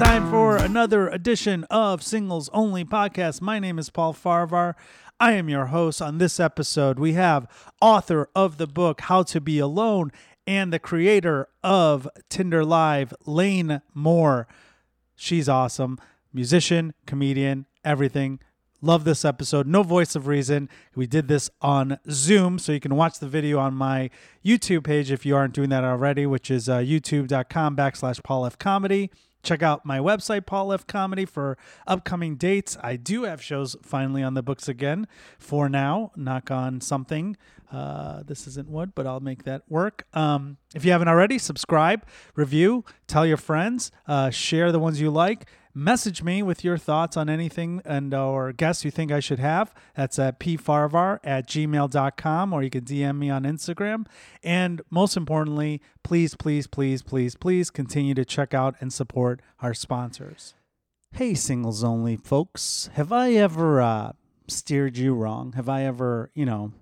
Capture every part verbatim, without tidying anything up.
It's time for another edition of Singles Only Podcast. My name is Paul Farvar. I am your host. On this episode, we have author of the book, How to Be Alone, and the creator of Tinder Live, Lane Moore. She's awesome. Musician, comedian, everything. Love this episode. No voice of reason. We did this on Zoom, so you can watch the video on my YouTube page if you aren't doing that already, which is uh, youtube.com backslash Paul F. Comedy. Check out my website, Paul F. Comedy, for upcoming dates. I do have shows finally on the books again for now. Knock on something. Uh, this isn't wood, but I'll make that work. Um, if you haven't already, subscribe, review, tell your friends, uh, share the ones you like. Message me with your thoughts on anything and or guests you think I should have. That's at pfarvar at gmail dot com, or you can D M me on Instagram. And most importantly, please, please, please, please, please continue to check out and support our sponsors. Hey, Singles Only folks. Have I ever uh, steered you wrong? Have I ever, you know,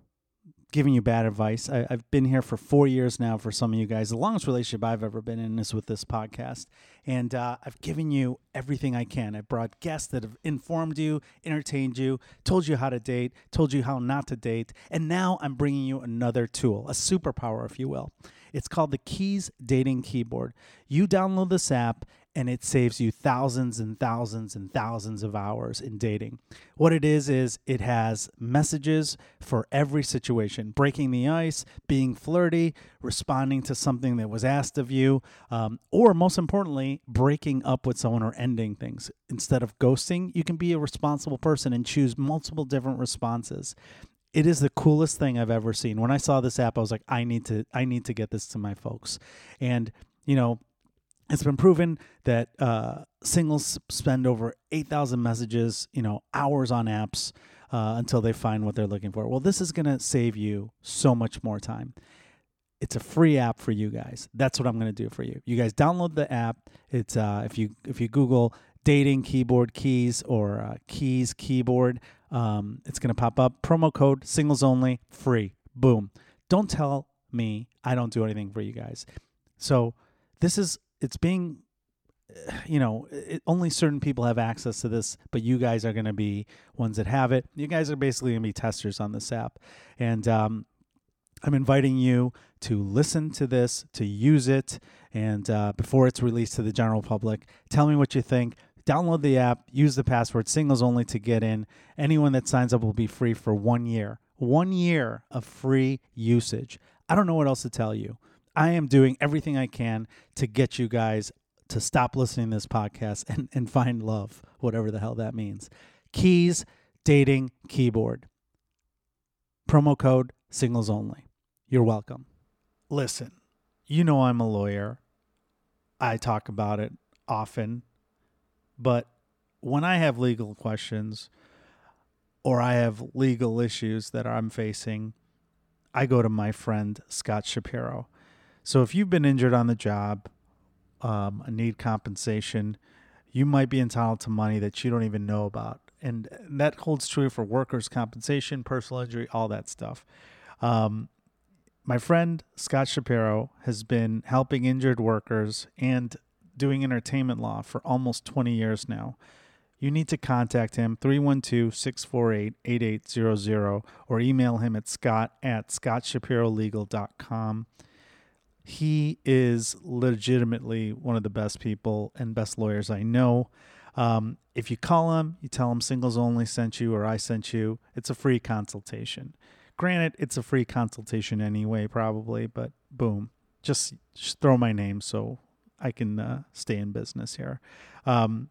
giving you bad advice? I, I've been here for four years now for some of you guys. The longest relationship I've ever been in is with this podcast. And uh, I've given you everything I can. I've brought guests that have informed you, entertained you, told you how to date, told you how not to date. And now I'm bringing you another tool, a superpower, if you will. It's called the Keys Dating Keyboard. You download this app and it saves you thousands and thousands and thousands of hours in dating. What it is, is it has messages for every situation. Breaking the ice, being flirty, responding to something that was asked of you, um, or most importantly, breaking up with someone or ending things. Instead of ghosting, you can be a responsible person and choose multiple different responses. It is the coolest thing I've ever seen. When I saw this app, I was like, I need to, I need to get this to my folks. And, you know, it's been proven that uh, singles spend over eight thousand messages, you know, hours on apps uh, until they find what they're looking for. Well, this is going to save you so much more time. It's a free app for you guys. That's what I'm going to do for you. You guys download the app. It's uh, if you if you Google dating keyboard keys or uh, keys keyboard, um, it's going to pop up. Promo code singles only free. Boom. Don't tell me I don't do anything for you guys. So this is. It's being, you know, it, only certain people have access to this, but you guys are going to be ones that have it. You guys are basically going to be testers on this app. And um, I'm inviting you to listen to this, to use it, and uh, before it's released to the general public, tell me what you think. Download the app. Use the password singles only to get in. Anyone that signs up will be free for one year. One year of free usage. I don't know what else to tell you. I am doing everything I can to get you guys to stop listening to this podcast and, and find love, whatever the hell that means. Keys Dating Keyboard. Promo code singles only. You're welcome. Listen, you know I'm a lawyer. I talk about it often. But when I have legal questions or I have legal issues that I'm facing, I go to my friend Scott Shapiro. So if you've been injured on the job, um, need compensation, you might be entitled to money that you don't even know about. And that holds true for workers' compensation, personal injury, all that stuff. Um, my friend Scott Shapiro has been helping injured workers and doing entertainment law for almost twenty years now. You need to contact him, three one two, six four eight, eight eight zero zero, or email him at scott at scott shapiro legal dot com. He is legitimately one of the best people and best lawyers I know. Um, if you call him, you tell him Singles Only sent you or I sent you, it's a free consultation. Granted, it's a free consultation anyway, probably, but boom. Just, just throw my name so I can uh, stay in business here. Um,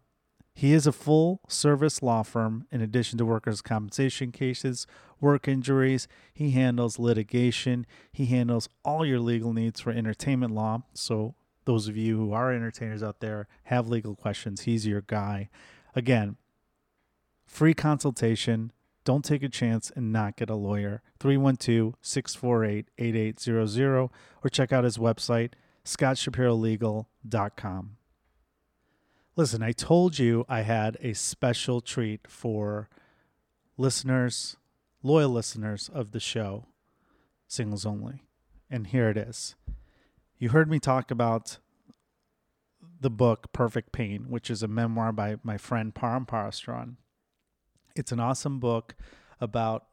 he is a full-service law firm. In addition to workers' compensation cases, work injuries, he handles litigation. He handles all your legal needs for entertainment law. So those of you who are entertainers out there have legal questions, he's your guy. Again, free consultation. Don't take a chance and not get a lawyer. three one two, six four eight, eight eight zero zero or check out his website, scott shapiro legal dot com. Listen, I told you I had a special treat for listeners, loyal listeners of the show, Singles Only. And here it is. You heard me talk about the book Perfect Pain, which is a memoir by my friend Param Parastaran. It's an awesome book about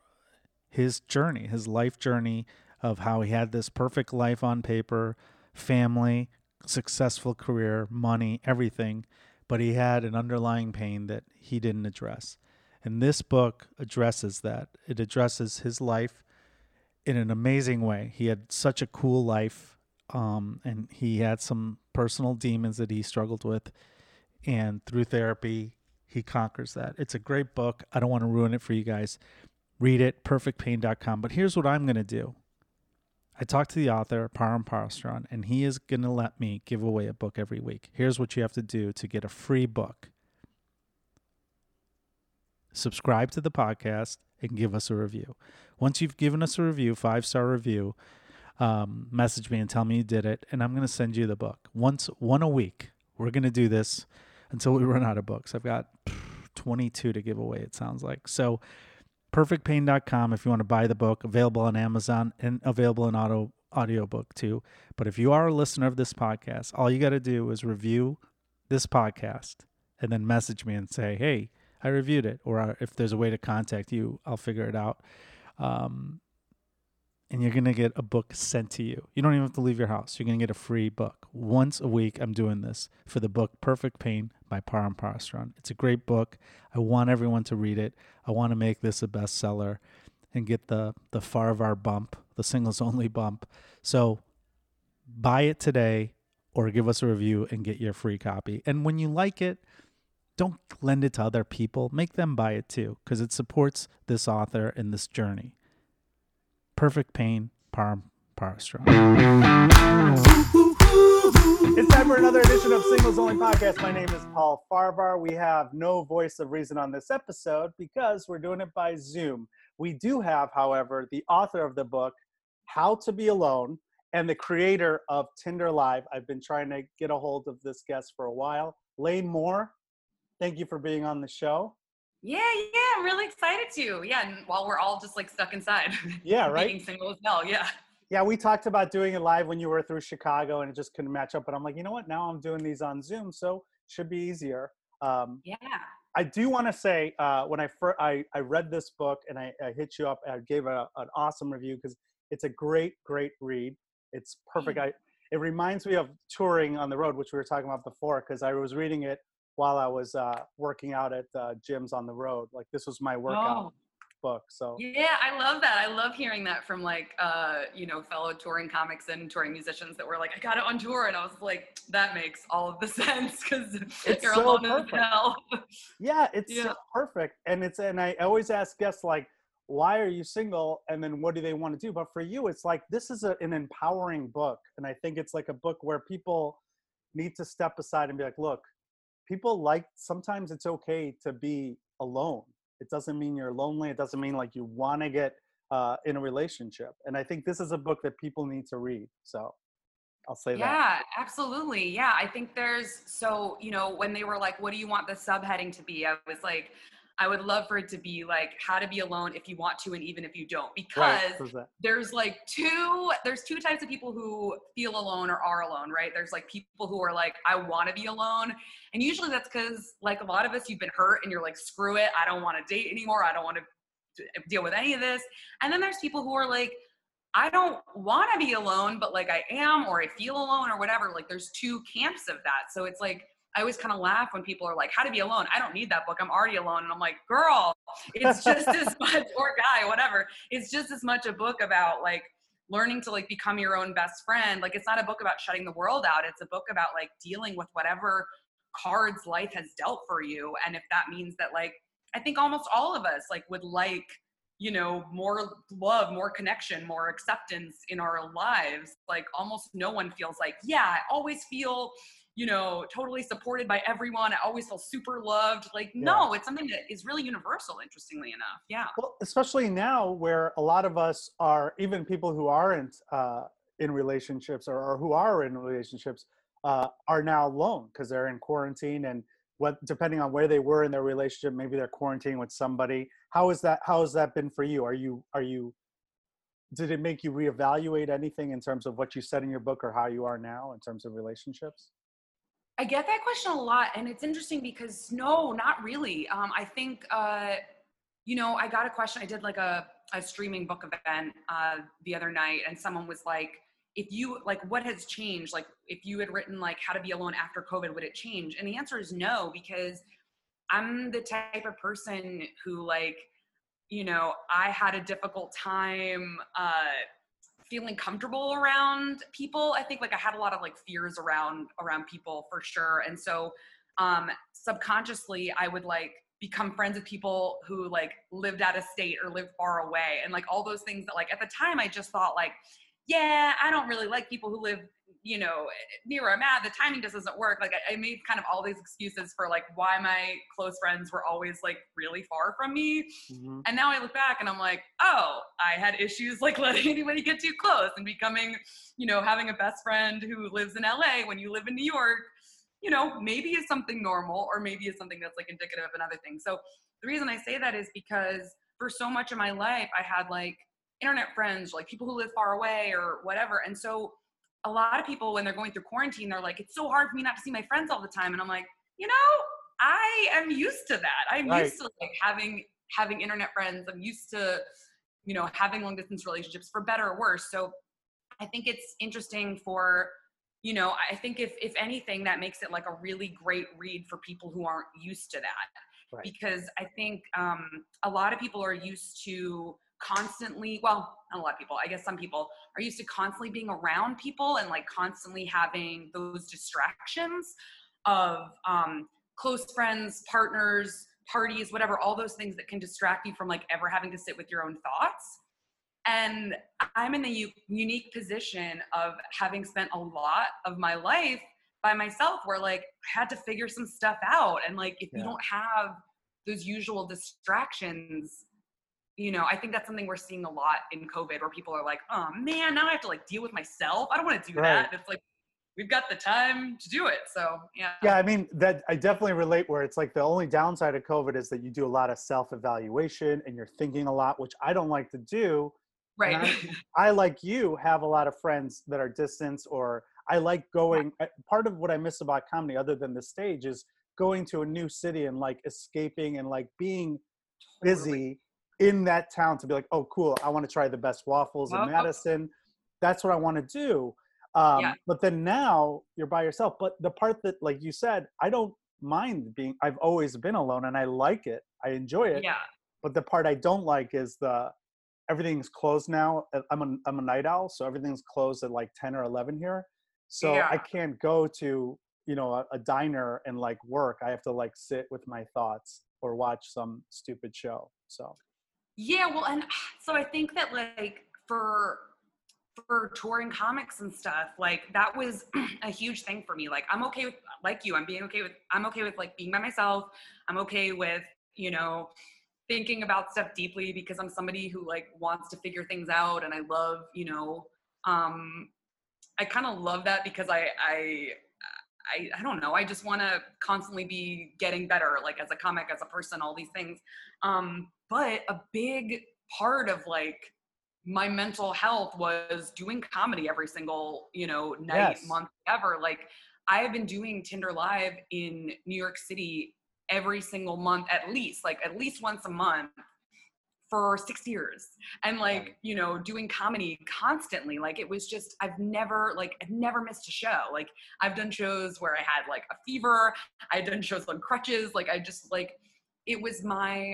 his journey, his life journey of how he had this perfect life on paper, family, successful career, money, everything, but he had an underlying pain that he didn't address. And this book addresses that. It addresses his life in an amazing way. He had such a cool life, um, and he had some personal demons that he struggled with. And through therapy, he conquers that. It's a great book. I don't want to ruin it for you guys. Read it, perfect pain dot com. But here's what I'm going to do. I talked to the author, Param Parastaran, and he is going to let me give away a book every week. Here's what you have to do to get a free book. Subscribe to the podcast and give us a review. Once you've given us a review, five-star review, um, message me and tell me you did it, and I'm going to send you the book. Once, one a week, we're going to do this until we run out of books. I've got twenty-two to give away, it sounds like. So perfect pain dot com if you want to buy the book, available on Amazon and available in auto audiobook too. But if you are a listener of this podcast, all you got to do is review this podcast and then message me and say, hey, I reviewed it. Or if there's a way to contact you, I'll figure it out. Um, and you're going to get a book sent to you. You don't even have to leave your house. You're going to get a free book. Once a week, I'm doing this for the book Perfect Pain by Param Parastaran. It's a great book. I want everyone to read it. I want to make this a bestseller and get the, the Farvar bump, the singles only bump. So buy it today or give us a review and get your free copy. And when you like it, don't lend it to other people. Make them buy it too, because it supports this author in this journey. Perfect Pain, Param Parastaran. It's time for another edition of Singles Only Podcast. My name is Paul Farvar. We have no voice of reason on this episode because we're doing it by Zoom. We do have, however, the author of the book, How to Be Alone, and the creator of Tinder Live. I've been trying to get a hold of this guest for a while. Lane Moore, thank you for being on the show. Yeah, yeah, I'm really excited to. Yeah, and while we're all just like stuck inside. Yeah, right? Being single as hell, yeah. Yeah, we talked about doing it live when you were through Chicago and it just couldn't match up. But I'm like, you know what? Now I'm doing these on Zoom, so it should be easier. Um, yeah. I do want to say, uh, when I, fir- I I read this book and I, I hit you up, and I gave a, an awesome review because it's a great, great read. It's perfect. Mm. I, it reminds me of touring on the road, which we were talking about before, because I was reading it while I was uh, working out at uh, gyms on the road. Like, this was my workout oh. book, so. Yeah, I love that. I love hearing that from like, uh, you know, fellow touring comics and touring musicians that were like, I got it on tour. And I was like, that makes all of the sense because you're so alone as hell. Yeah, it's yeah. So perfect. And it's, and I always ask guests like, why are you single? And then what do they want to do? But for you, it's like, this is a, an empowering book. And I think it's like a book where people need to step aside and be like, look, people like, sometimes it's okay to be alone. It doesn't mean you're lonely. It doesn't mean like you want to get uh, in a relationship. And I think this is a book that people need to read. So I'll say yeah, that. Yeah, absolutely. Yeah. I think there's, so, you know, when they were like, what do you want the subheading to be? I was like, I would love for it to be like how to be alone if you want to and even if you don't, because right, there's like two, there's two types of people who feel alone or are alone, right? There's like people who are like, I want to be alone. And usually that's because like a lot of us, you've been hurt and you're like, screw it. I don't want to date anymore. I don't want to deal with any of this. And then there's people who are like, I don't want to be alone, but like I am, or I feel alone or whatever. Like there's two camps of that. So it's like, I always kind of laugh when people are like, how to be alone. I don't need that book. I'm already alone. And I'm like, girl, it's just as much, or guy, whatever. It's just as much a book about like learning to like become your own best friend. Like it's not a book about shutting the world out. It's a book about like dealing with whatever cards life has dealt for you. And if that means that like, I think almost all of us like would like, you know, more love, more connection, more acceptance in our lives. Like almost no one feels like, yeah, I always feel, you know, totally supported by everyone. I always feel super loved. Like, yeah. No, it's something that is really universal, interestingly enough. Yeah. Well, especially now where a lot of us are, even people who aren't uh, in relationships or, or who are in relationships uh, are now alone because they're in quarantine and what, depending on where they were in their relationship, maybe they're quarantining with somebody. How is that, how has that been for you? Are you, are you, did it make you reevaluate anything in terms of what you said in your book or how you are now in terms of relationships? I get that question a lot, and it's interesting because no, not really. Um, I think, uh, you know, I got a question. I did like a, a streaming book event uh, the other night, and someone was like, if you, like, what has changed? Like, if you had written, like, How to Be Alone after COVID, would it change? And the answer is no, because I'm the type of person who, like, you know, I had a difficult time uh, feeling comfortable around people. I think, like, I had a lot of, like, fears around, around people for sure. And so um, subconsciously, I would, like, become friends with people who, like, lived out of state or lived far away. And, like, all those things that, like, at the time, I just thought, like, yeah, I don't really like people who live, you know, near where I'm at. The timing just doesn't work. Like, I, I made kind of all these excuses for, like, why my close friends were always, like, really far from me. Mm-hmm. And now I look back and I'm like, oh, I had issues, like, letting anybody get too close and becoming, you know, having a best friend who lives in L A when you live in New York, you know, maybe is something normal, or maybe is something that's, like, indicative of another thing. So the reason I say that is because for so much of my life, I had, like, internet friends, like people who live far away or whatever. And so a lot of people, when they're going through quarantine, they're like, it's so hard for me not to see my friends all the time. And I'm like, you know, I am used to that. I'm right. used to like having, having internet friends. I'm used to, you know, having long distance relationships, for better or worse. So I think it's interesting for, you know, I think if, if anything, that makes it like a really great read for people who aren't used to that. Right. Because I think um, a lot of people are used to constantly, well, not a lot of people, I guess some people are used to constantly being around people and like constantly having those distractions of um, close friends, partners, parties, whatever, all those things that can distract you from like ever having to sit with your own thoughts. And I'm in the u- unique position of having spent a lot of my life by myself where like I had to figure some stuff out. And like, if yeah. you don't have those usual distractions, you know, I think that's something we're seeing a lot in COVID where people are like, oh man, now I have to like deal with myself. I don't want to do right. that. It's like, we've got the time to do it. So yeah. Yeah. I mean that I definitely relate where it's like the only downside of COVID is that you do a lot of self-evaluation and you're thinking a lot, which I don't like to do. Right. I, I like you have a lot of friends that are distance, or I like going, yeah. part of what I miss about comedy other than the stage is going to a new city and like escaping and like being busy. Totally. In that town to be like, oh, cool, I want to try the best waffles oh. in Madison. That's what I want to do. Um, yeah. But then now you're by yourself. But the part that, like you said, I don't mind being, I've always been alone and I like it. I enjoy it. Yeah. But the part I don't like is the, everything's closed now. I'm a, I'm a night owl. So everything's closed at like ten or eleven here. So yeah. I can't go to, you know, a, a diner and like work. I have to like sit with my thoughts or watch some stupid show. So. Yeah, well, and so I think that like for for touring comics and stuff, like that was a huge thing for me. Like I'm okay with, like you, I'm being okay with, I'm okay with like being by myself. I'm okay with, you know, thinking about stuff deeply because I'm somebody who like wants to figure things out, and I love, you know, um, I kind of love that because I I. I, I don't know. I just want to constantly be getting better, like as a comic, as a person, all these things. Um, but a big part of like my mental health was doing comedy every single, you know, night, yes. month, ever. Like I have been doing Tinder Live in New York City every single month, at least, like at least once a month for six years. And like, you know, doing comedy constantly, like it was just, I've never, like, I've never missed a show. Like I've done shows where I had like a fever. I've done shows on crutches. Like I just like, it was my,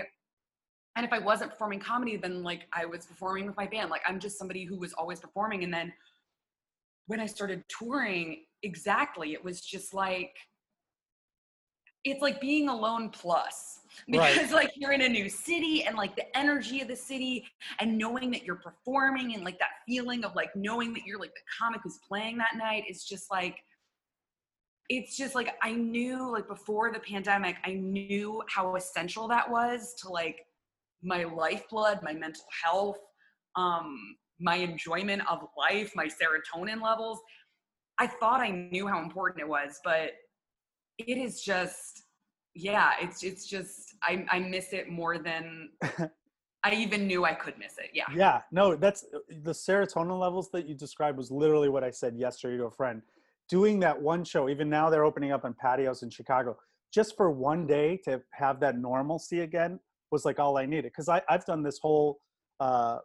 and if I wasn't performing comedy, then like I was performing with my band. Like I'm just somebody who was always performing. And then when I started touring, exactly, it was just like, it's like being alone plus, because right. like you're in a new city and like the energy of the city and knowing that you're performing and like that feeling of like knowing that you're like the comic who's playing that night is just like, it's just like, I knew like before the pandemic, I knew how essential that was to like my lifeblood, my mental health, um, my enjoyment of life, my serotonin levels. I thought I knew how important it was, but it is just, yeah, it's it's just, I I miss it more than I even knew I could miss it, yeah. Yeah, no, that's, the serotonin levels that you described was literally what I said yesterday to a friend. doing that one show, even now they're opening up on patios in Chicago, just for one day to have that normalcy again was like all I needed. Cause I, I've done this whole, uh,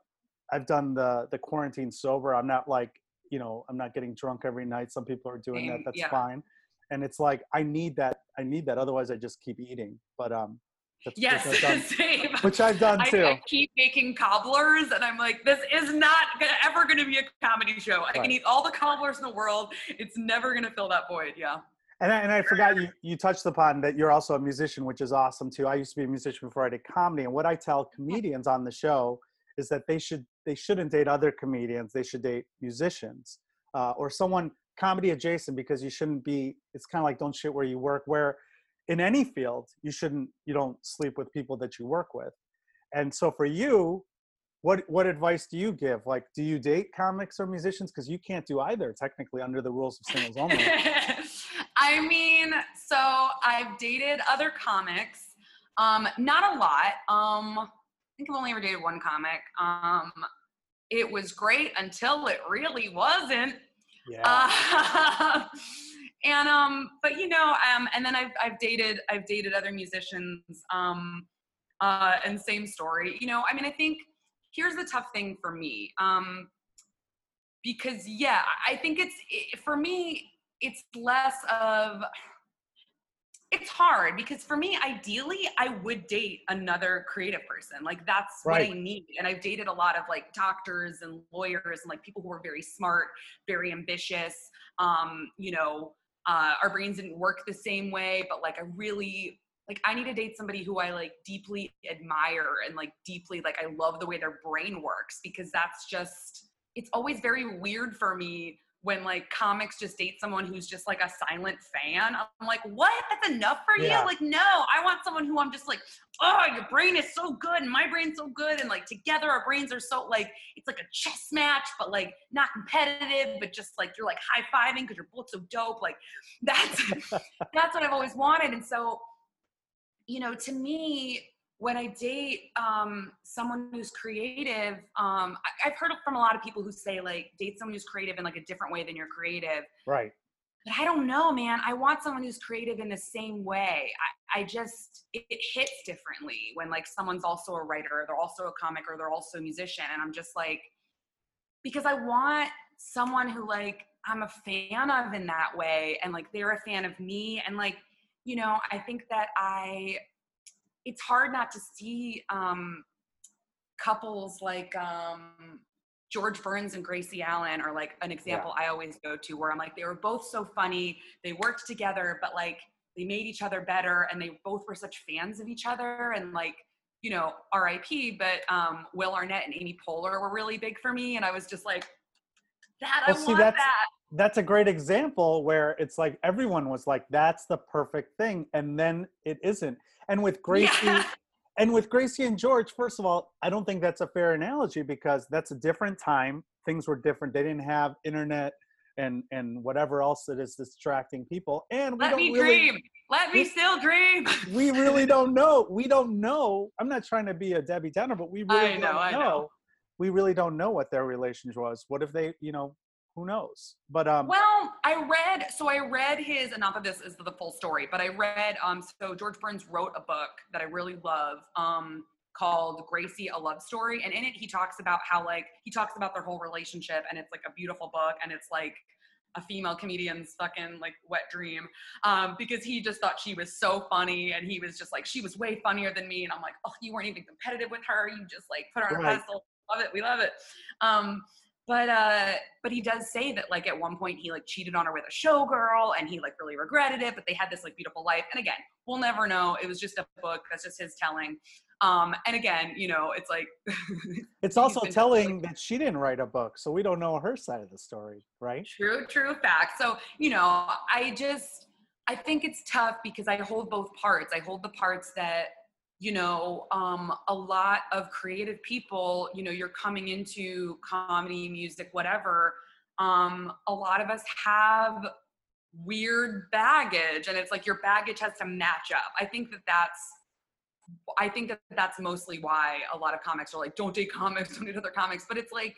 I've done the, the quarantine sober. I'm not like, you know, I'm not getting drunk every night. Some people are doing that. That's yeah. fine. And it's like, I need that. I need that. Otherwise I just keep eating. But, um, That's, yes, which I've done, same. Which I've done I, too. I keep making cobblers, and I'm like, this is not gonna, ever going to be a comedy show. Right. I can eat all the cobblers in the world. It's never going to fill that void. Yeah. And I, and I forgot you, you touched upon that you're also a musician, which is awesome too. I used to be a musician before I did comedy. And what I tell comedians on the show is that they should, they shouldn't date other comedians. They should date musicians uh, or someone comedy adjacent, because you shouldn't be, it's kind of like, don't shit where you work, where in any field, you shouldn't, you don't sleep with people that you work with. And so for you, what, what advice do you give? Like, do you date comics or musicians? Cause you can't do either technically under the rules of singles only. I mean, so I've dated other comics, um, not a lot. Um, I think I've only ever dated one comic. Um, it was great until it really wasn't. Yeah. Uh, And, um, but you know, um, and then I've, I've dated, I've dated other musicians, um, uh, and same story, you know, I mean, I think here's the tough thing for me, um, because yeah, I think it's, it, for me, it's less of, it's hard because for me, ideally I would date another creative person. Like that's right. what I need. And I've dated a lot of like doctors and lawyers and like people who are very smart, very ambitious, um, you know, Uh, our brains didn't work the same way, but like I really, like I need to date somebody who I like deeply admire and like deeply, like I love the way their brain works, because that's just, it's always very weird for me when like comics just date someone who's just like a silent fan. I'm like, what? That's enough for yeah. you? Like, no, I want someone who I'm just like, oh, your brain is so good and my brain's so good. And like together our brains are so like, it's like a chess match, but like not competitive, but just like, you're like high-fiving because you're both so dope. Like that's, that's what I've always wanted. And so, you know, to me, when I date um, someone who's creative, um, I, I've heard from a lot of people who say like, date someone who's creative in like a different way than you're creative. Right. But I don't know, man. I want someone who's creative in the same way. I, I just, it, it hits differently when like someone's also a writer, they're also a comic, or they're also a musician. And I'm just like, because I want someone who like, I'm a fan of in that way. And like, they're a fan of me. And like, you know, I think that I, it's hard not to see um, couples like, um, George Burns and Gracie Allen are like an example yeah. I always go to, where I'm like, they were both so funny. They worked together, but like they made each other better, and they both were such fans of each other. And like, you know, R I P, but um, Will Arnett and Amy Poehler were really big for me. And I was just like, that, well, I see, want that's, that. That's a great example where it's like, everyone was like, that's the perfect thing. And then it isn't. And with Gracie, yeah. And with Gracie and George, first of all, I don't think that's a fair analogy, because that's a different time. Things were different. They didn't have internet and, and whatever else that is distracting people. And we Let don't me really, dream. Let we, me still dream. We really don't know. We don't know. I'm not trying to be a Debbie Downer, but we really I know, don't know. I know. We really don't know what their relationship was. What if they, you know, who knows? But um, well, I read, so I read his, and not that this is the full story, but I read, um, so George Burns wrote a book that I really love um, called Gracie, A Love Story. And in it, he talks about how, like, he talks about their whole relationship, and it's like a beautiful book, and it's like a female comedian's fucking like wet dream, um, because he just thought she was so funny, and he was just like, she was way funnier than me. And I'm like, oh, you weren't even competitive with her. You just like put her on right. a pedestal. Love it. We love it. Um, But, uh, but he does say that like at one point he like cheated on her with a showgirl, and he like really regretted it, but they had this like beautiful life. And again, we'll never know. It was just a book. That's just his telling. Um, and again, you know, it's like, it's also telling that she didn't write a book. So we don't know her side of the story, right? True, true fact. So, you know, I just, I think it's tough because I hold both parts. I hold the parts that, you know, um, a lot of creative people, you know, you're coming into comedy, music, whatever. Um, a lot of us have weird baggage, and it's like your baggage has to match up. I think that that's, I think that that's mostly why a lot of comics are like, don't date comics, don't date other comics. But it's like,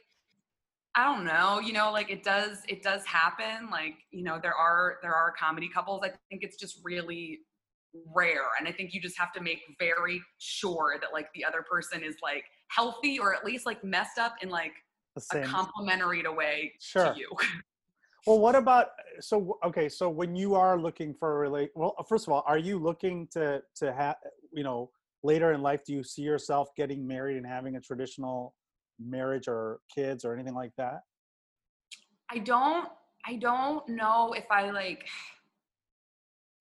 I don't know, you know, like it does, it does happen. Like, you know, there are, there are comedy couples. I think it's just really rare. And I think you just have to make very sure that like the other person is like healthy or at least like messed up in like a complimentary way sure. to you. Well, what about, so, okay. So when you are looking for a relate, well, first of all, are you looking to, to have, you know, later in life, do you see yourself getting married and having a traditional marriage or kids or anything like that? I don't, I don't know if I like,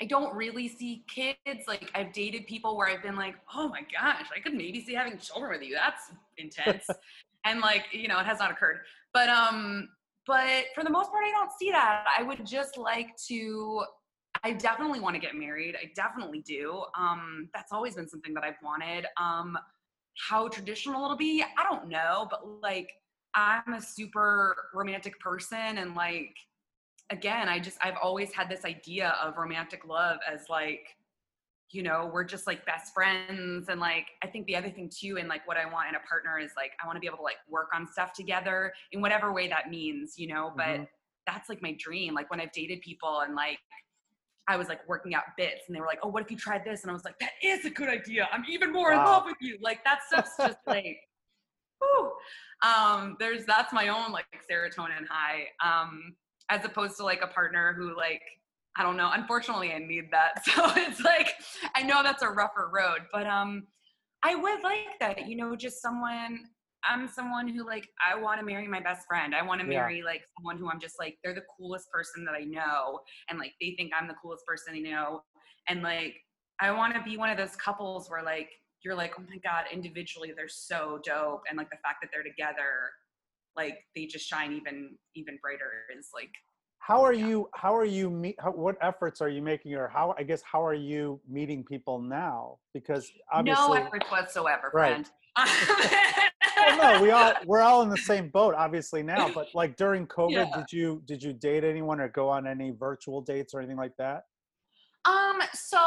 I don't really see kids. Like I've dated people where I've been like, oh my gosh, I could maybe see having children with you. That's intense. And like, you know, it has not occurred, but, um, but for the most part, I don't see that. I would just like to, I definitely want to get married. I definitely do. Um, that's always been something that I've wanted. Um, How traditional it'll be, I don't know, but like I'm a super romantic person, and like again, I just I've always had this idea of romantic love as like, you know, we're just like best friends. And like I think the other thing too, and like what I want in a partner is like I want to be able to like work on stuff together in whatever way that means, you know. Mm-hmm. But that's like my dream. Like when I've dated people and like I was like working out bits and they were like, oh, what if you tried this? And I was like, that is a good idea. I'm even more wow. in love with you. Like that stuff's just like, whew. Um, there's, that's my own like serotonin high. Um, as opposed to like a partner who like, I don't know, unfortunately I need that. So it's like, I know that's a rougher road, but um, I would like that, you know, just someone, I'm someone who like, I want to marry my best friend. I want to yeah. marry like someone who I'm just like, they're the coolest person that I know. And like, they think I'm the coolest person I know. And like, I want to be one of those couples where like, you're like, oh my God, individually, they're so dope. And like the fact that they're together, like they just shine even, even brighter is like. How are yeah. you, how are you, meet, how, what efforts are you making, or how, I guess, how are you meeting people now? Because obviously. No efforts whatsoever, friend. Right. Well, no, we all we're all in the same boat, obviously now. But like during COVID, yeah. did you did you date anyone or go on any virtual dates or anything like that? Um, so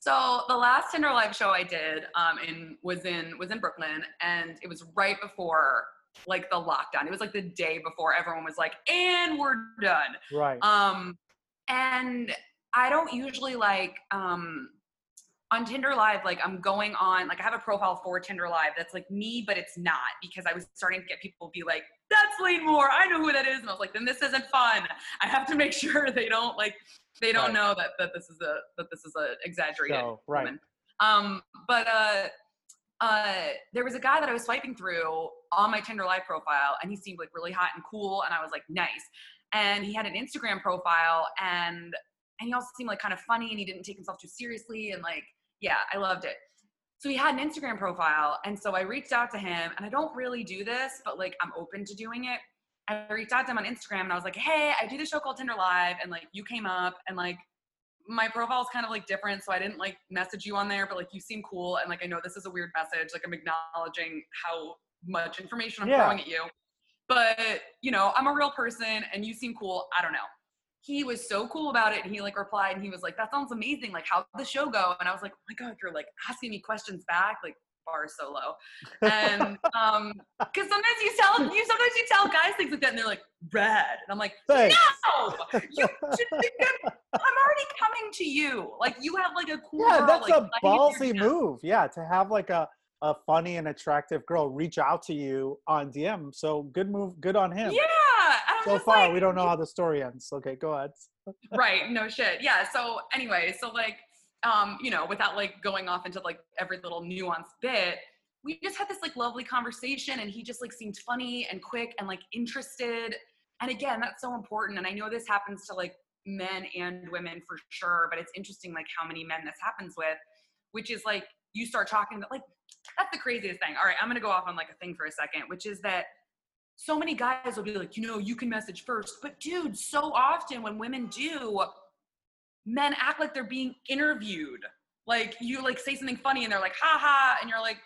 so the last Tinder Live show I did um in was in was in Brooklyn, and it was right before like the lockdown. It was like the day before everyone was like, and we're done. Right. Um, and I don't usually like um. on Tinder Live, like I'm going on, like I have a profile for Tinder Live that's like me, but it's not, because I was starting to get people be like, that's Lane Moore, I know who that is. And I was like, then this isn't fun. I have to make sure they don't like, they don't right. know that, that this is a, that this is a exaggerated so, right. woman. Um, but uh, uh, there was a guy that I was swiping through on my Tinder Live profile, and he seemed like really hot and cool. And I was like, nice. And he had an Instagram profile, and and he also seemed like kind of funny, and he didn't take himself too seriously. And like, yeah, I loved it. So he had an Instagram profile. And so I reached out to him, and I don't really do this, but like, I'm open to doing it. I reached out to him on Instagram, and I was like, hey, I do this show called Tinder Live, and like, you came up, and like, my profile is kind of like different. So I didn't like message you on there, but like, you seem cool. And like, I know this is a weird message. Like I'm acknowledging how much information I'm yeah. throwing at you, but you know, I'm a real person and you seem cool. I don't know. He was so cool about it, and he like replied, and he was like, that sounds amazing. Like, how'd the show go? And I was like, oh my God, you're like asking me questions back. Like, bar is so low. And um, cause sometimes you tell you sometimes you tell guys things like that, and they're like, rad. And I'm like, thanks. No, you should think I'm, I'm already coming to you. Like, you have like a cool yeah, girl, that's like, a ballsy move. Yeah, to have like a, a funny and attractive girl reach out to you on D M. So good move, good on him. Yeah. So far, like, we don't know how the story ends. Okay, go ahead. Right, no shit. Yeah, so anyway, so like, um, you know, without like going off into like every little nuanced bit, we just had this like lovely conversation, and he just like seemed funny and quick and like interested. And again, that's so important. And I know this happens to like men and women for sure, but it's interesting like how many men this happens with, which is like, you start talking, that like, that's the craziest thing. All right, I'm gonna go off on like a thing for a second, which is that so many guys will be like, you know, you can message first. But dude, so often when women do, men act like they're being interviewed. Like you like say something funny and they're like, ha ha. And you're like,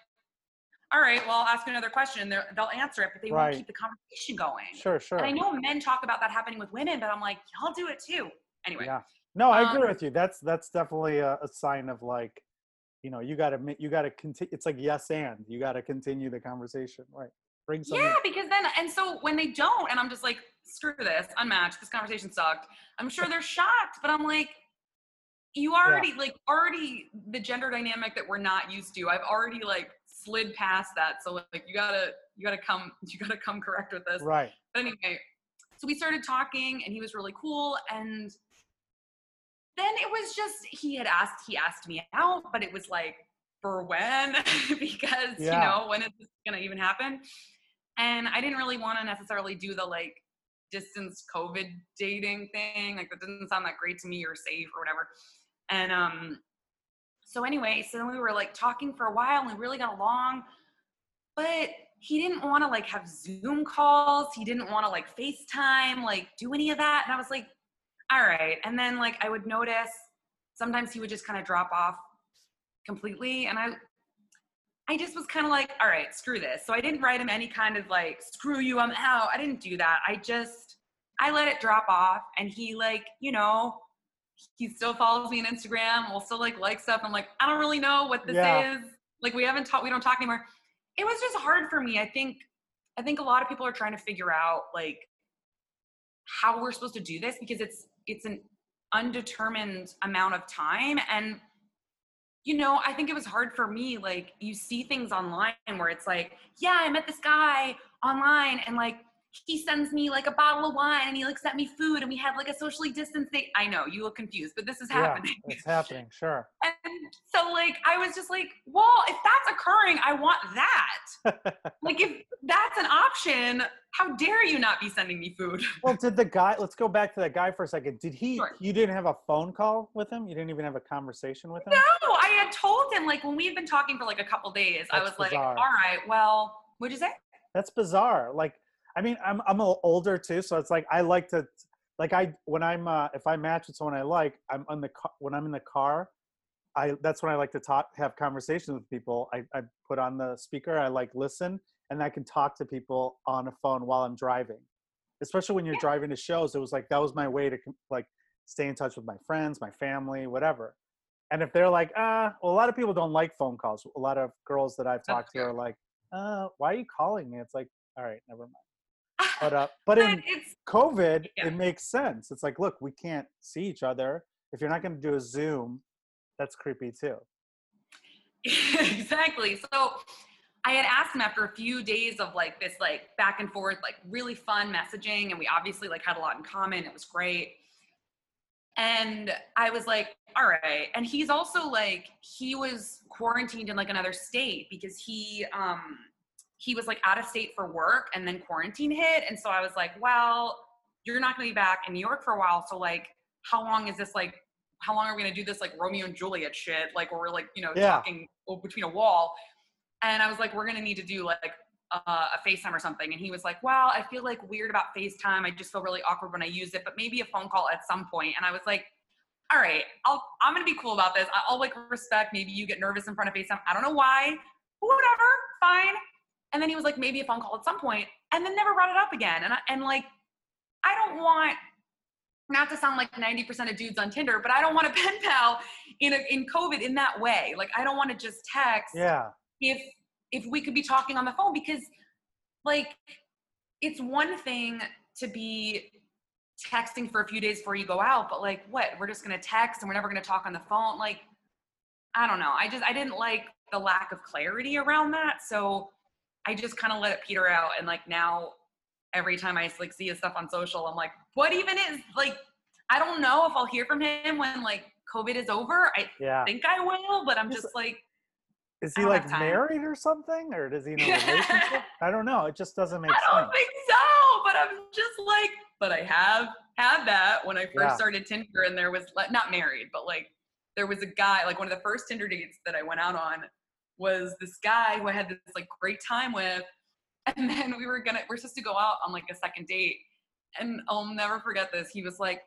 all right, well, I'll ask another question. And they'll answer it, but they right. won't keep the conversation going. Sure, sure. And I know men talk about that happening with women, but I'm like, y'all do it too. Anyway. Yeah. No, I um, agree with you. That's that's definitely a, a sign of like, you know, you got to, you got to continue. It's like yes and. You got to continue the conversation. Right. bring some. Yeah, because then, and so when they don't, and I'm just like, screw this, unmatched, this conversation sucked. I'm sure they're shocked, but I'm like, you already, yeah. like, already the gender dynamic that we're not used to, I've already, like, slid past that. So, like, you gotta, you gotta come, you gotta come correct with this. Right. But anyway, so we started talking, and he was really cool, and then it was just, he had asked, he asked me out, but it was like, for when, because, yeah. you know, when is this going to even happen? And I didn't really want to necessarily do the like distance COVID dating thing. Like that didn't sound that great to me or safe or whatever. And, um, so anyway, so then we were like talking for a while and we really got along, but he didn't want to like have Zoom calls. He didn't want to like FaceTime, like do any of that. And I was like, all right. And then like, I would notice sometimes he would just kind of drop off completely. And I, I just was kind of like, all right, screw this. So I didn't write him any kind of like, screw you, I'm out. I didn't do that. I just, I let it drop off. And he like, you know, he still follows me on Instagram. We'll still like, like stuff. I'm like, I don't really know what this yeah. is. Like we haven't talked, we don't talk anymore. It was just hard for me. I think, I think a lot of people are trying to figure out like how we're supposed to do this because it's, it's an undetermined amount of time. And, you know, I think it was hard for me. Like you see things online where it's like, yeah, I met this guy online and like, he sends me like a bottle of wine and he like sent me food and we had like a socially distanced thing. I know you look confused, but this is happening. Yeah, it's happening. Sure. And so like, I was just like, well, if that's occurring, I want that. Like if that's an option, how dare you not be sending me food? Well, did the guy, let's go back to that guy for a second. Did he, sure. you didn't have a phone call with him? You didn't even have a conversation with him? No, I had told him like when we've been talking for like a couple days, that's I was bizarre. Like, all right, well, what'd you say? That's bizarre. Like, I mean, I'm I'm a little older too, so it's like I like to, like I when I'm uh, if I match with someone I like, I'm on the car, when I'm in the car, I that's when I like to talk, have conversations with people. I I put on the speaker, I like listen, and I can talk to people on a phone while I'm driving, especially when you're driving to shows. It was like that was my way to like stay in touch with my friends, my family, whatever. And if they're like, ah, well, a lot of people don't like phone calls. A lot of girls that I've talked to are like, uh, why are you calling me? It's like, all right, never mind. But, uh, but in COVID, yeah. it makes sense. It's like, look, we can't see each other. If you're not going to do a Zoom, that's creepy too. Exactly. So I had asked him after a few days of like this, like back and forth, like really fun messaging. And we obviously like had a lot in common. It was great. And I was like, all right. And he's also like, he was quarantined in like another state because he, um, he was like out of state for work and then quarantine hit. And so I was like, well, you're not going to be back in New York for a while. So like, how long is this? Like, how long are we going to do this? Like Romeo and Juliet shit. Like, where we're like, you know, yeah. talking between a wall. And I was like, we're going to need to do like uh, a FaceTime or something. And he was like, well, I feel like weird about FaceTime. I just feel really awkward when I use it, but maybe a phone call at some point. And I was like, all right, I'll, I'm going to be cool about this. I'll like respect. Maybe you get nervous in front of FaceTime. I don't know why, but whatever, fine. And then he was like, maybe a phone call at some point, and then never brought it up again. And I, and like, I don't want, not to sound like ninety percent of dudes on Tinder, but I don't want a pen pal in a, in COVID in that way. Like, I don't want to just text yeah. if, if we could be talking on the phone, because like, it's one thing to be texting for a few days before you go out, but like, what, we're just going to text and we're never going to talk on the phone. Like, I don't know. I just, I didn't like the lack of clarity around that. So I just kind of let it peter out. And like now every time I like see his stuff on social, I'm like, what even is like, I don't know if I'll hear from him when like COVID is over. I yeah. think I will, but I'm just like, is he like married or something? Or does he in a relationship? I don't know. It just doesn't make sense. I don't think so, but I'm just like, but I have had that when I first yeah. started Tinder and there was not married, but like there was a guy, like one of the first Tinder dates that I went out on was this guy who I had this like great time with, and then we were gonna we're supposed to go out on like a second date, and I'll never forget this. He was like,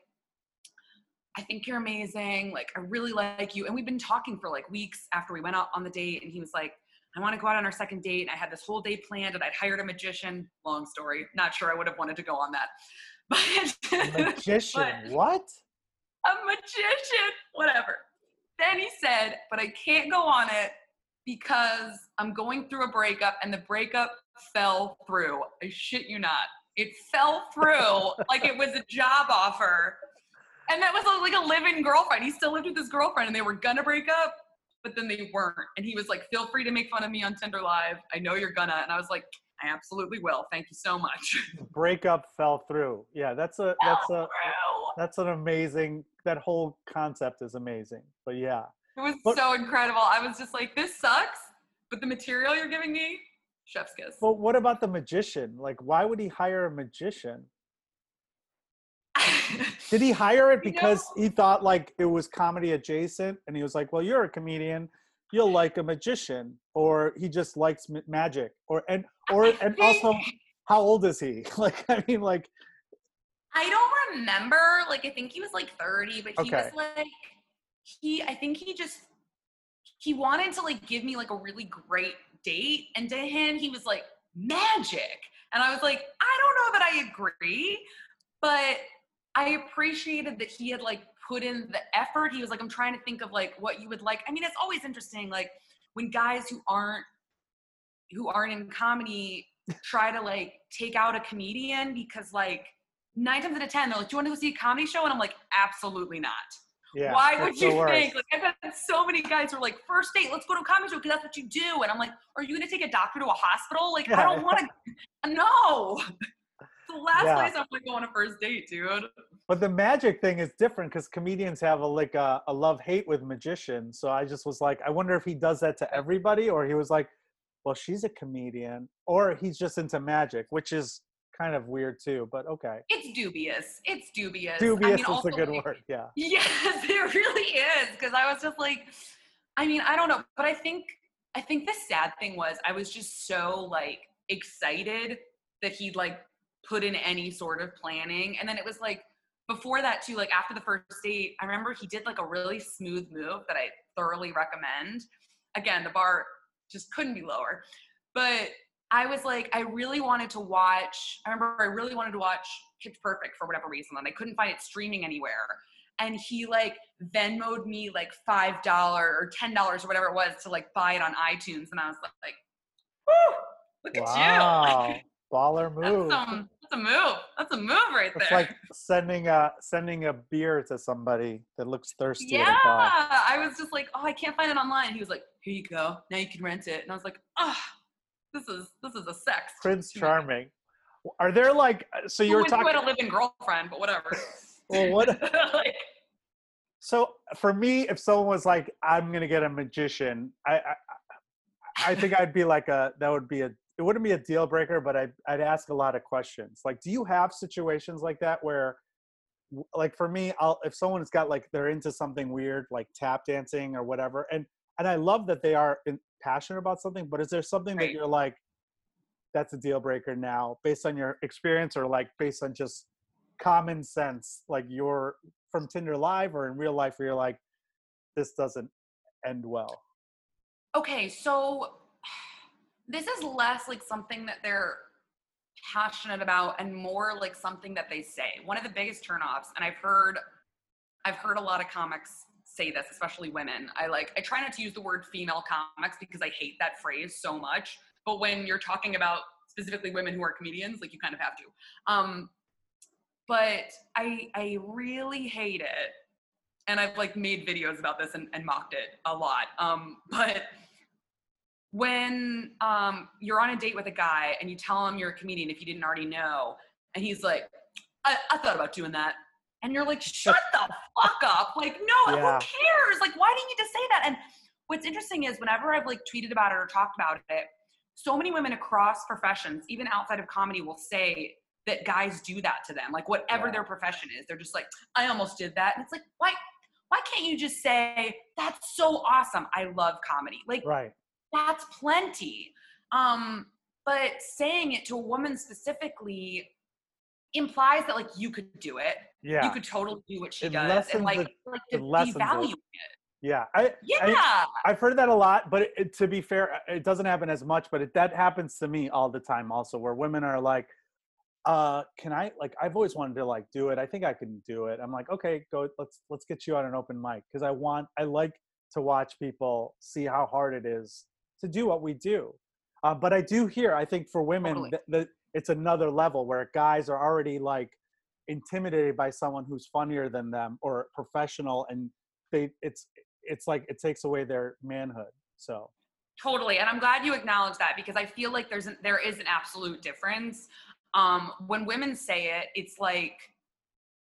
I think you're amazing, like I really like you, and we've been talking for like weeks after we went out on the date. And he was like, I want to go out on our second date, and I had this whole day planned, and I'd hired a magician. Long story, not sure I would have wanted to go on that, but magician but, what a magician whatever. Then he said, but I can't go on it because I'm going through a breakup, and the breakup fell through. I shit you not. It fell through like it was a job offer. And that was like a live-in girlfriend. He still lived with his girlfriend and they were gonna break up, but then they weren't. And he was like, feel free to make fun of me on Tinder Live. I know you're gonna. And I was like, I absolutely will. Thank you so much. Breakup fell through. Yeah, that's a, that's a, that's an amazing, that whole concept is amazing. But yeah. It was but, so incredible. I was just like, this sucks, but the material you're giving me, chef's kiss. But what about the magician? Like, why would he hire a magician? Did he hire it because you know, he thought like it was comedy adjacent and he was like, well, you're a comedian, you'll like a magician, or he just likes magic, or, and, or, I and think, also how old is he? Like, I mean, like, I don't remember. Like, I think he was like thirty, but he okay. was like, he, I think he just, he wanted to like give me like a really great date. And to him, he was like, magic. And I was like, I don't know that I agree, but I appreciated that he had like put in the effort. He was like, I'm trying to think of like what you would like. I mean, it's always interesting. Like when guys who aren't, who aren't in comedy try to like take out a comedian, because like nine times out of ten, they're like, do you want to go see a comedy show? And I'm like, absolutely not. Yeah, why would you think? Like, I've had so many guys who are like, first date, let's go to a comedy show because that's what you do. And I'm like, are you going to take a doctor to a hospital? Like, yeah, I don't yeah. want to, no. The last yeah. place I'm gonna go on a first date, dude. But the magic thing is different because comedians have a like a, a love hate with magicians. So I just was like, I wonder if he does that to everybody, or he was like, well, she's a comedian, or he's just into magic, which is kind of weird too. But okay, it's dubious. It's dubious. Dubious I mean, is also, a good like, word. Yeah. Yes, it really is. Because I was just like, I mean, I don't know, but I think I think the sad thing was I was just so like excited that he'd like put in any sort of planning. And then it was like, before that too, like after the first date, I remember he did like a really smooth move that I thoroughly recommend. Again, the bar just couldn't be lower. But I was like, I really wanted to watch, I remember I really wanted to watch Pitch Perfect for whatever reason, and I couldn't find it streaming anywhere. And he like Venmo'd me like five dollars or ten dollars or whatever it was to like buy it on iTunes. And I was like, woo, look at wow. you. Baller move. That's, um, that's a move. That's a move right there. It's like sending a sending a beer to somebody that looks thirsty. Yeah, I was just like, oh, I can't find it online. He was like, here you go. Now you can rent it. And I was like, oh, this is this is a sex. Prince Charming. Are there like so you were talking about a live-in girlfriend, but whatever. Well, what? like, so for me, if someone was like, I'm gonna get a magician, I I, I think I'd be like a that would be a. It wouldn't be a deal breaker, but I'd, I'd ask a lot of questions. Like, do you have situations like that where, like for me, I'll, if someone's got like, they're into something weird, like tap dancing or whatever. And, and I love that they are in, passionate about something, but is there something right. that you're like, that's a deal breaker now based on your experience, or like based on just common sense, like you're from Tinder Live or in real life where you're like, this doesn't end well? Okay. So this is less like something that they're passionate about and more like something that they say. One of the biggest turnoffs, and I've heard, I've heard a lot of comics say this, especially women. I like, I try not to use the word female comics because I hate that phrase so much. But when you're talking about specifically women who are comedians, like you kind of have to. Um, but I, I really hate it. And I've like made videos about this and, and mocked it a lot. Um, but when um, you're on a date with a guy and you tell him you're a comedian, if you didn't already know, and he's like, I, I thought about doing that. And you're like, shut the fuck up. Like, no, yeah. who cares? Like, why do you need to say that? And what's interesting is whenever I've like tweeted about it or talked about it, so many women across professions, even outside of comedy, will say that guys do that to them. Like whatever yeah. their profession is, they're just like, I almost did that. And it's like, why, why can't you just say, that's so awesome. I love comedy. Like, right. that's plenty. Um, but saying it to a woman specifically implies that like you could do it. Yeah. You could totally do what she it does. And like, it, like to devalue it. it. Yeah. I, yeah. I, I've heard that a lot, but it, it, to be fair, it doesn't happen as much, but it, that happens to me all the time also, where women are like, uh, can I, like, I've always wanted to like do it. I think I can do it. I'm like, okay, go, let's, let's get you on an open mic. Cause I want, I like to watch people see how hard it is to do what we do. Uh, but I do hear, I think for women, totally. th- th- it's another level where guys are already like intimidated by someone who's funnier than them or professional, and they it's it's like it takes away their manhood. So totally, and I'm glad you acknowledge that, because I feel like there's an, there is an absolute difference. Um, when women say it, it's like,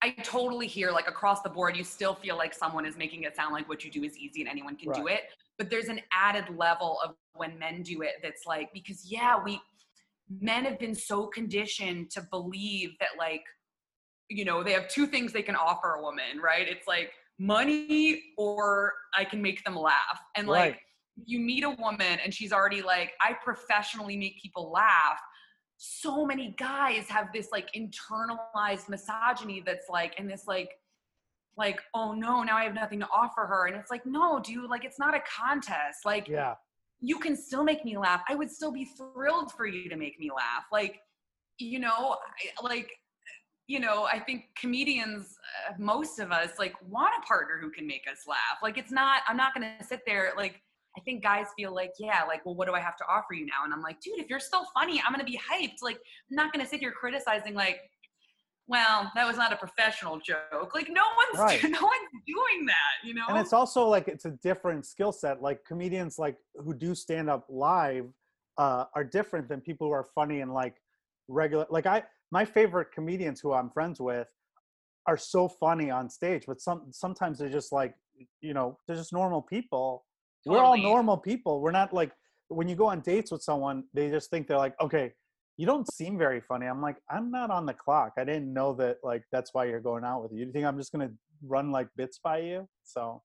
I totally hear, like across the board, you still feel like someone is making it sound like what you do is easy and anyone can right. do it. But there's an added level of when men do it that's like, because yeah, we men have been so conditioned to believe that, like, you know, they have two things they can offer a woman, right? It's like money, or I can make them laugh. And right. like, you meet a woman and she's already like, I professionally make people laugh. So many guys have this like internalized misogyny that's like, and this like, like, oh no, now I have nothing to offer her. And it's like, no, dude, like, it's not a contest. Like, yeah. you can still make me laugh. I would still be thrilled for you to make me laugh. Like, you know, I, like, you know, I think comedians, uh, most of us like want a partner who can make us laugh. Like, it's not, I'm not going to sit there. Like, I think guys feel like, yeah, like, well, what do I have to offer you now? And I'm like, dude, if you're still funny, I'm going to be hyped. Like, I'm not going to sit here criticizing, like, well, that was not a professional joke. Like, no one's right. no one's doing that, you know? And it's also like, it's a different skill set. Like, comedians like who do stand up live uh, are different than people who are funny and like regular. Like I, my favorite comedians who I'm friends with are so funny on stage, but some sometimes they're just like, you know, they're just normal people. We're all normal people. We're not like, when you go on dates with someone, they just think they're like, okay, you don't seem very funny. I'm like, I'm not on the clock. I didn't know that, like, that's why you're going out with you. You think I'm just going to run like bits by you? So.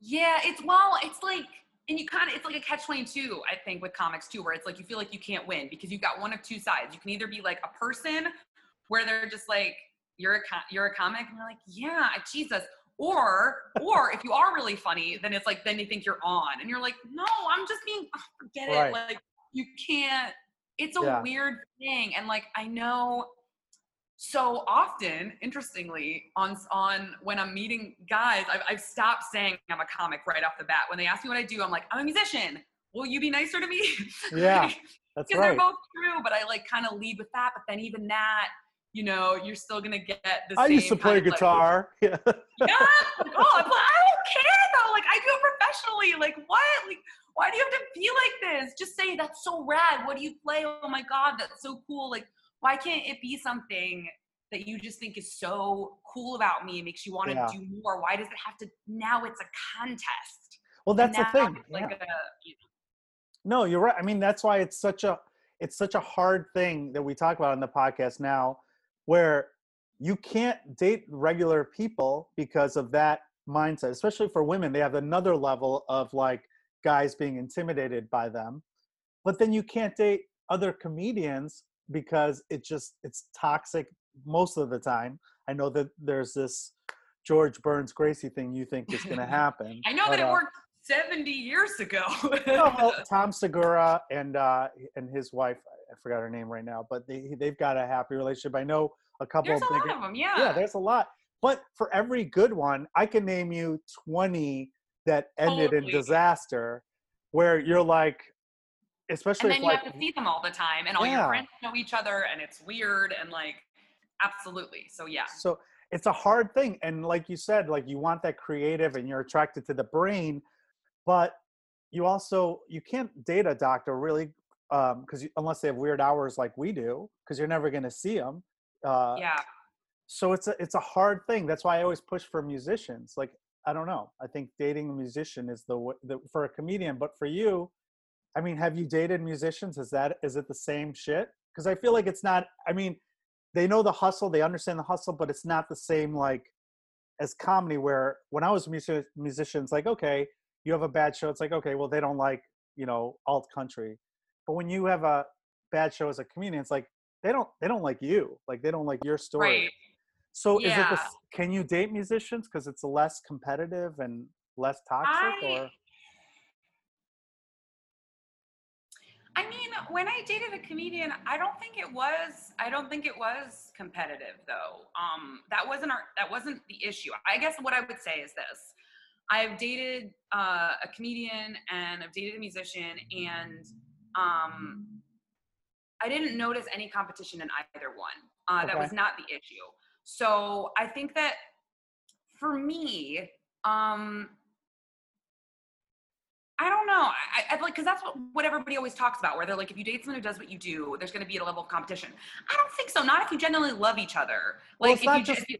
Yeah, it's, well, it's like, and you kind of, it's like a catch twenty-two, I think, with comics too, where it's like, you feel like you can't win because you've got one of two sides. You can either be like a person where they're just like, you're a, com- you're a comic. And they're like, yeah, Jesus. Or, or if you are really funny, then it's like, then you think you're on and you're like, no, I'm just being, oh, forget right. it. Like, you can't, it's a yeah. weird thing. And like, I know so often, interestingly, on, on when I'm meeting guys, I've, I've stopped saying I'm a comic right off the bat. When they ask me what I do, I'm like, I'm a musician. Will you be nicer to me? Yeah, like, that's right. They're both true, but I like kind of lead with that. But then even that, you know, you're still going to get the I same I used to play guitar. Like, yeah. yeah. Oh, I'm like, I don't care though. Like, I do it professionally. Like, what? Like, why do you have to be like this? Just say, that's so rad. What do you play? Oh my God, that's so cool. Like, why can't it be something that you just think is so cool about me and makes you want to yeah. do more? Why does it have to, now it's a contest. Well, that's the thing. Like yeah. a, you know. No, you're right. I mean, that's why it's such a, it's such a hard thing that we talk about on the podcast now, where you can't date regular people because of that mindset, especially for women. They have another level of like guys being intimidated by them, but then you can't date other comedians because it just, it's toxic most of the time. I know that there's this George Burns Gracie thing you think is going to happen. I know but, that it uh, worked seventy years ago. No, Tom Segura and, uh, and his wife, I forgot her name right now, but they, they've got a happy relationship. I know a couple there's of bigger, a lot of them, yeah. Yeah, there's a lot. But for every good one, I can name you twenty that ended totally. in disaster, where you're like, especially. And then if you like, have to see them all the time, and all yeah. your friends know each other, and it's weird, and like, absolutely. So yeah. So it's a hard thing, and like you said, like, you want that creative, and you're attracted to the brain, but you also, you can't date a doctor really. Um, cause you, unless they have weird hours like we do, cause you're never going to see them. Uh, yeah. So it's a, it's a hard thing. That's why I always push for musicians. Like, I don't know. I think dating a musician is the, the, for a comedian, but for you, I mean, have you dated musicians? Is that, is it the same shit? Cause I feel like it's not, I mean, they know the hustle, they understand the hustle, but it's not the same, like, as comedy, where when I was music, musicians, like, okay, you have a bad show. It's like, okay, well, they don't like, you know, alt country. But when you have a bad show as a comedian, it's like, they don't, they don't like you. Like, they don't like your story. Right. So yeah. is it this, can you date musicians? Cause it's less competitive and less toxic I, or. I mean, when I dated a comedian, I don't think it was, I don't think it was competitive though. Um, that wasn't our, that wasn't the issue. I guess what I would say is this. I've dated uh, a comedian and I've dated a musician, and um, I didn't notice any competition in either one. Uh, okay. That was not the issue. So I think that for me, um, I don't know. I, I like, cause that's what, what everybody always talks about, where they're like, if you date someone who does what you do, there's going to be a level of competition. I don't think so. Not if you genuinely love each other. Like, well, it's, if not you just, just,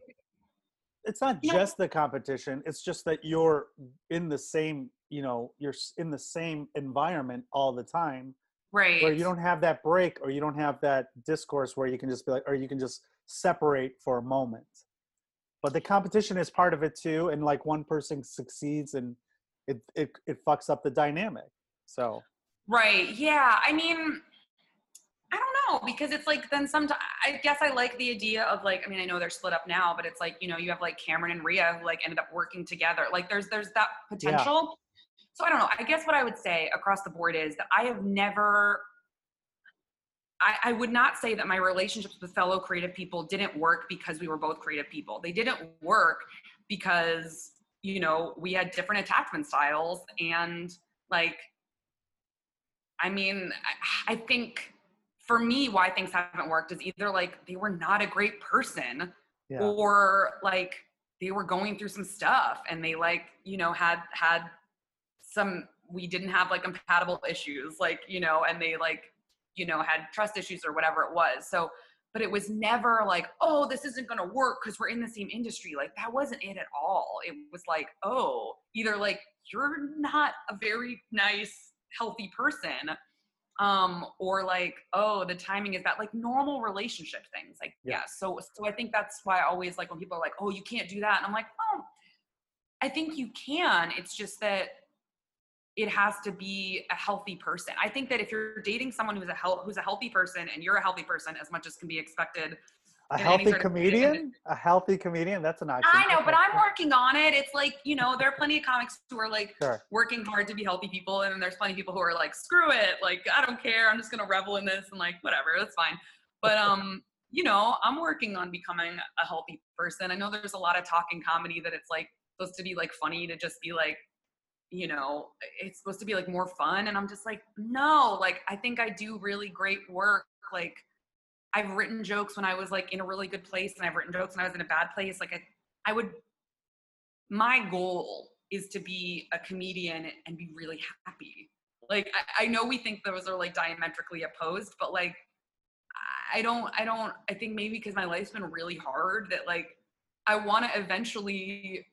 it's not you just know, the competition. It's just that you're in the same, you know, you're in the same environment all the time. Right. Where you don't have that break, or you don't have that discourse where you can just be like, or you can just separate for a moment. But the competition is part of it too. And like, one person succeeds and It, it it fucks up the dynamic. So right, yeah. I mean, I don't know, because it's like, then sometimes I guess I like the idea of like, I mean, I know they're split up now, but it's like, you know, you have like Cameron and Rhea who like ended up working together. Like, there's there's that potential. Yeah. So I don't know. I guess what I would say across the board is that I have never, I, I would not say that my relationships with fellow creative people didn't work because we were both creative people. They didn't work because, you know, we had different attachment styles. And like, I mean, I, I think for me, why things haven't worked is either like they were not a great person, yeah, or like they were going through some stuff and they like, you know, had, had some, we didn't have like compatible issues, like, you know, and they like, you know, had trust issues or whatever it was. So, but it was never like, oh, this isn't going to work because we're in the same industry. Like, that wasn't it at all. It was like, oh, either like, you're not a very nice, healthy person, um, or like, oh, the timing is bad. Like, normal relationship things. Like, yeah. yeah. So, so I think that's why I always like when people are like, oh, you can't do that. And I'm like, well, I think you can. It's just that it has to be a healthy person. I think that if you're dating someone who's a health, who's a healthy person, and you're a healthy person, as much as can be expected. A healthy sort of comedian? Condition. A healthy comedian? That's an option. I know, but I'm working on it. It's like, you know, there are plenty of comics who are like, sure, working hard to be healthy people. And then there's plenty of people who are like, screw it. Like, I don't care. I'm just going to revel in this and like, whatever, that's fine. But, um, you know, I'm working on becoming a healthy person. I know there's a lot of talk in comedy that it's like supposed to be like funny to just be like, you know, it's supposed to be like more fun. And I'm just like, no, like, I think I do really great work. Like, I've written jokes when I was like in a really good place, and I've written jokes when I was in a bad place. Like, I, I would, my goal is to be a comedian and be really happy. Like, I, I know we think those are like diametrically opposed, but like, I don't, I don't, I think maybe because my life's been really hard that like, I want to eventually,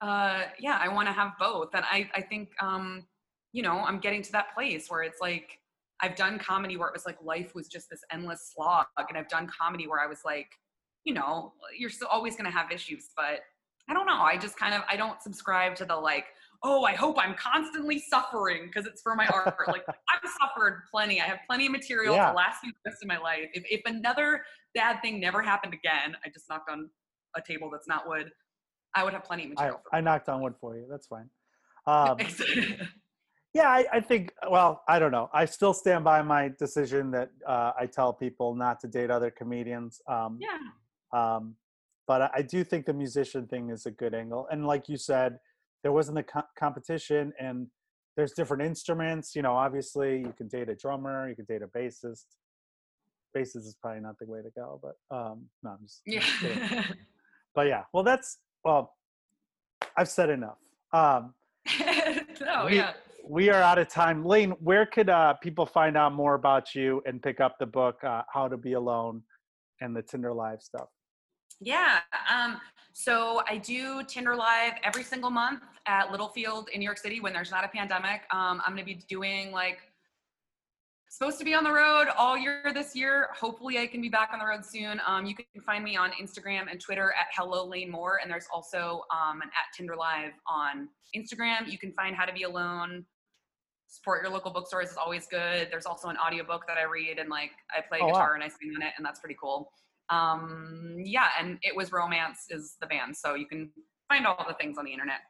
uh yeah I want to have both. And I I think um you know, I'm getting to that place where it's like, I've done comedy where it was like life was just this endless slog, and I've done comedy where I was like, you know, you're still always going to have issues, but I don't know, I just kind of, I don't subscribe to the like, oh, I hope I'm constantly suffering because it's for my art. Like, I've suffered plenty. I have plenty of material, yeah, to last me the rest of my life. If, if another bad thing never happened again, I just knocked on a table that's not wood, I would have plenty of material. I, I knocked on wood for you. That's fine. Um, yeah, I, I think, well, I don't know. I still stand by my decision that uh, I tell people not to date other comedians. Um, yeah. Um, but I, I do think the musician thing is a good angle. And like you said, there wasn't a co- competition, and there's different instruments. You know, obviously you can date a drummer, you can date a bassist. Bassist is probably not the way to go, but um, no, I'm just, yeah. I'm just kidding. But yeah, well, that's, Well, I've said enough. Um, oh, we, yeah. we are out of time. Lane, where could uh, people find out more about you and pick up the book, uh, How to Be Alone, and the Tinder Live stuff? Yeah. Um, so I do Tinder Live every single month at Littlefield in New York City when there's not a pandemic. Um, I'm going to be doing like, supposed to be on the road all year this year. Hopefully I can be back on the road soon. Um, you can find me on Instagram and Twitter at Hello Lane Moore. And there's also um, an at Tinder Live on Instagram. You can find How to Be Alone. Support your local bookstores is always good. There's also an audiobook that I read, and like I play oh, guitar wow. and I sing on it, and that's pretty cool. Um, yeah, and it was Romance is the Band. So you can find all the things on the internet.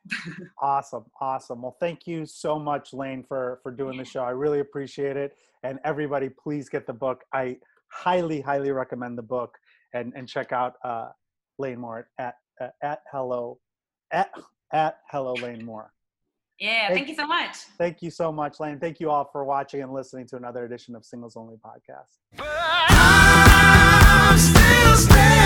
Awesome. Awesome. Well, thank you so much, Lane, for, for doing the show. I really appreciate it. And everybody, please get the book. I highly, highly recommend the book, and, and check out uh, Lane Moore at, at, at Hello, at, at Hello Lane Moore. Yeah, thank, thank you so much. Thank you so much, Lane. Thank you all for watching and listening to another edition of Singles Only Podcast. But I'm still